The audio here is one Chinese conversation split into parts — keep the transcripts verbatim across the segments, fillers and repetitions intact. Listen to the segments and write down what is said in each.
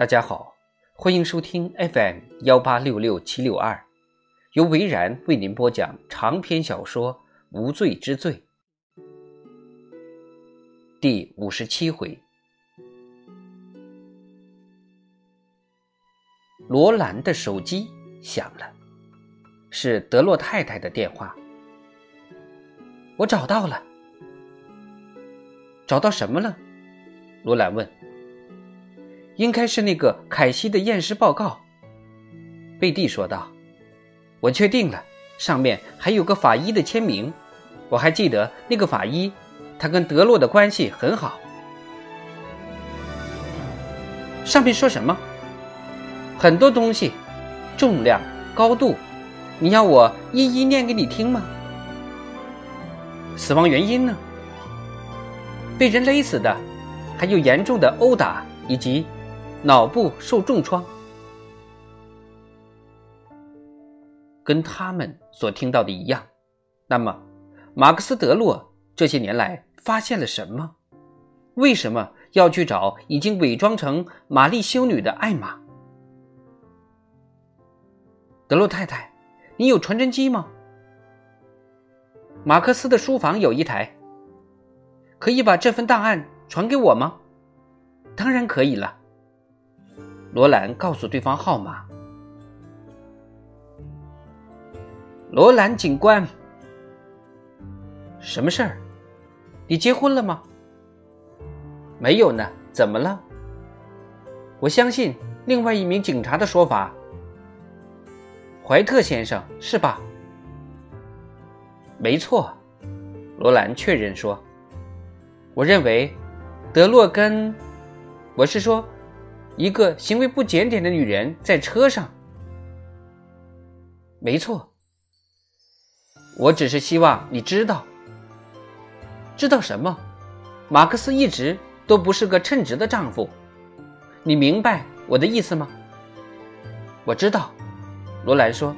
大家好，欢迎收听 F M 一八六六七六二， 由维然为您播讲长篇小说《无罪之罪》第五十七回。罗兰的手机响了，是德洛太太的电话。我找到了。找到什么了？罗兰问。应该是那个凯西的验尸报告，贝蒂说道。我确定了，上面还有个法医的签名。我还记得那个法医，他跟德洛的关系很好。上面说什么？很多东西，重量、高度，你要我一一念给你听吗？死亡原因呢？被人勒死的，还有严重的殴打以及脑部受重创。跟他们所听到的一样。那么马克思·德洛这些年来发现了什么？为什么要去找已经伪装成玛丽修女的艾玛？德洛太太，你有传真机吗？马克思的书房有一台。可以把这份档案传给我吗？当然可以了。罗兰告诉对方号码。罗兰警官，什么事儿？你结婚了吗？没有呢，怎么了？我相信另外一名警察的说法。怀特先生，是吧？没错，罗兰确认说。我认为德洛跟我是说一个行为不检点的女人在车上。没错，我只是希望你知道。知道什么？马克思一直都不是个称职的丈夫，你明白我的意思吗？我知道，罗兰说。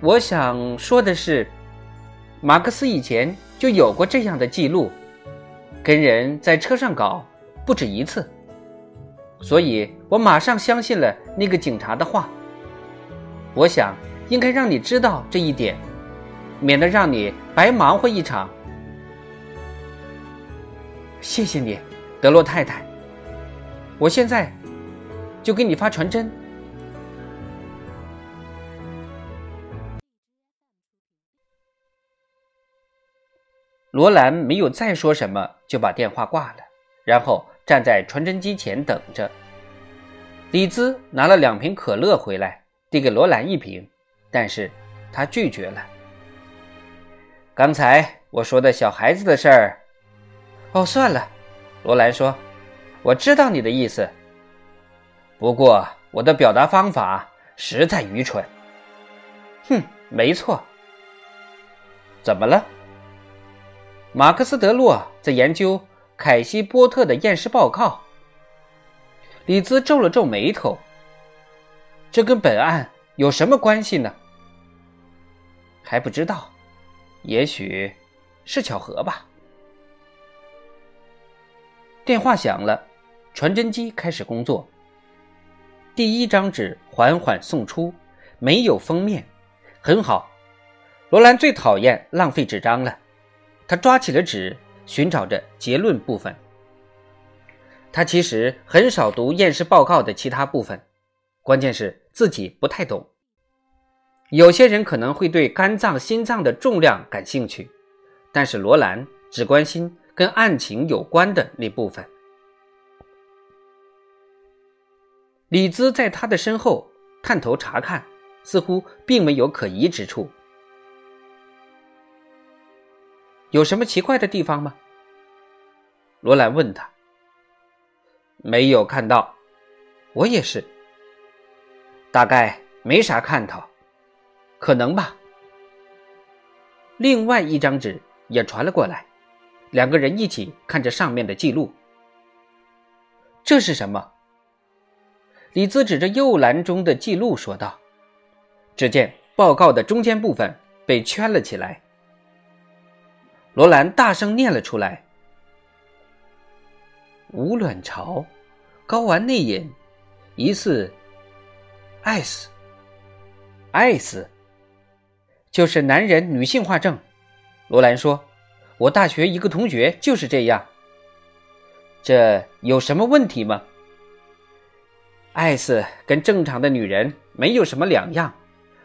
我想说的是，马克思以前就有过这样的记录，跟人在车上搞不止一次，所以我马上相信了那个警察的话。我想应该让你知道这一点，免得让你白忙活一场。谢谢你，德洛太太，我现在就给你发传真。罗兰没有再说什么，就把电话挂了，然后站在传真机前等着。李兹拿了两瓶可乐回来，递给罗兰一瓶，但是他拒绝了。刚才我说的小孩子的事儿，哦，算了，罗兰说，我知道你的意思，不过我的表达方法实在愚蠢。哼，没错。怎么了？马克思·德洛在研究凯西·波特的验尸报告。李兹皱了皱眉头。这跟本案有什么关系呢？还不知道，也许是巧合吧。电话响了，传真机开始工作。第一张纸缓缓送出，没有封面，很好。罗兰最讨厌浪费纸张了。他抓起了纸，寻找着结论部分。他其实很少读验尸报告的其他部分，关键是自己不太懂。有些人可能会对肝脏、心脏的重量感兴趣，但是罗兰只关心跟案情有关的那部分。李兹在他的身后探头查看，似乎并没有可疑之处。有什么奇怪的地方吗？罗兰问他。没有看到。我也是。大概没啥看头。可能吧。另外一张纸也传了过来，两个人一起看着上面的记录。这是什么？李兹指着右栏中的记录说道。只见报告的中间部分被圈了起来。罗兰大声念了出来。无卵巢睾丸内炎，疑似 A I S。 A I S 就是男人女性化症。罗兰说，我大学一个同学就是这样。这有什么问题吗？ A I S 跟正常的女人没有什么两样，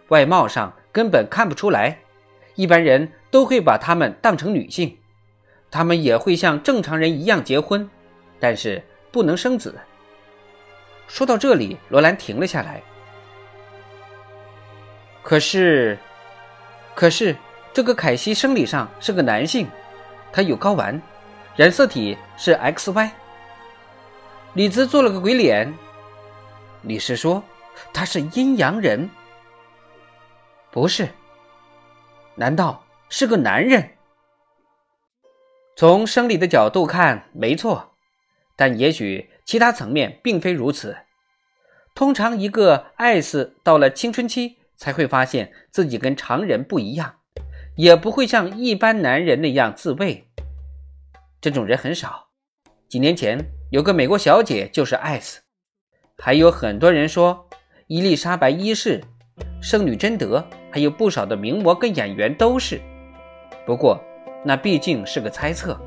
外貌上根本看不出来，一般人都会把她们当成女性，她们也会像正常人一样结婚，但是不能生子。说到这里，罗兰停了下来。可是可是这个凯西生理上是个男性，他有睾丸，染色体是 X Y。 李兹做了个鬼脸，李氏说他是阴阳人。不是，难道是个男人？从生理的角度看没错，但也许其他层面并非如此。通常一个 A I S 到了青春期才会发现自己跟常人不一样，也不会像一般男人那样自慰，这种人很少。几年前有个美国小姐就是 A I S。 还有很多人说伊丽莎白一世、圣女贞德，还有不少的名模跟演员都是，不过那毕竟是个猜测，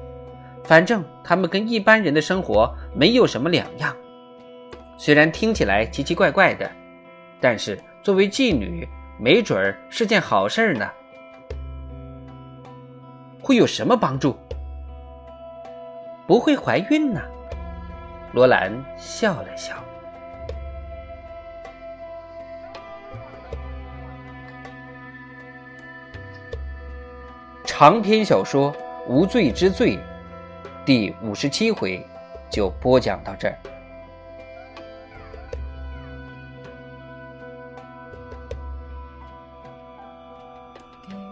反正他们跟一般人的生活没有什么两样。虽然听起来奇奇怪怪的，但是作为妓女没准是件好事呢。会有什么帮助？不会怀孕呢。罗兰笑了笑。长篇小说《无罪之罪》第五十七回就播讲到这儿。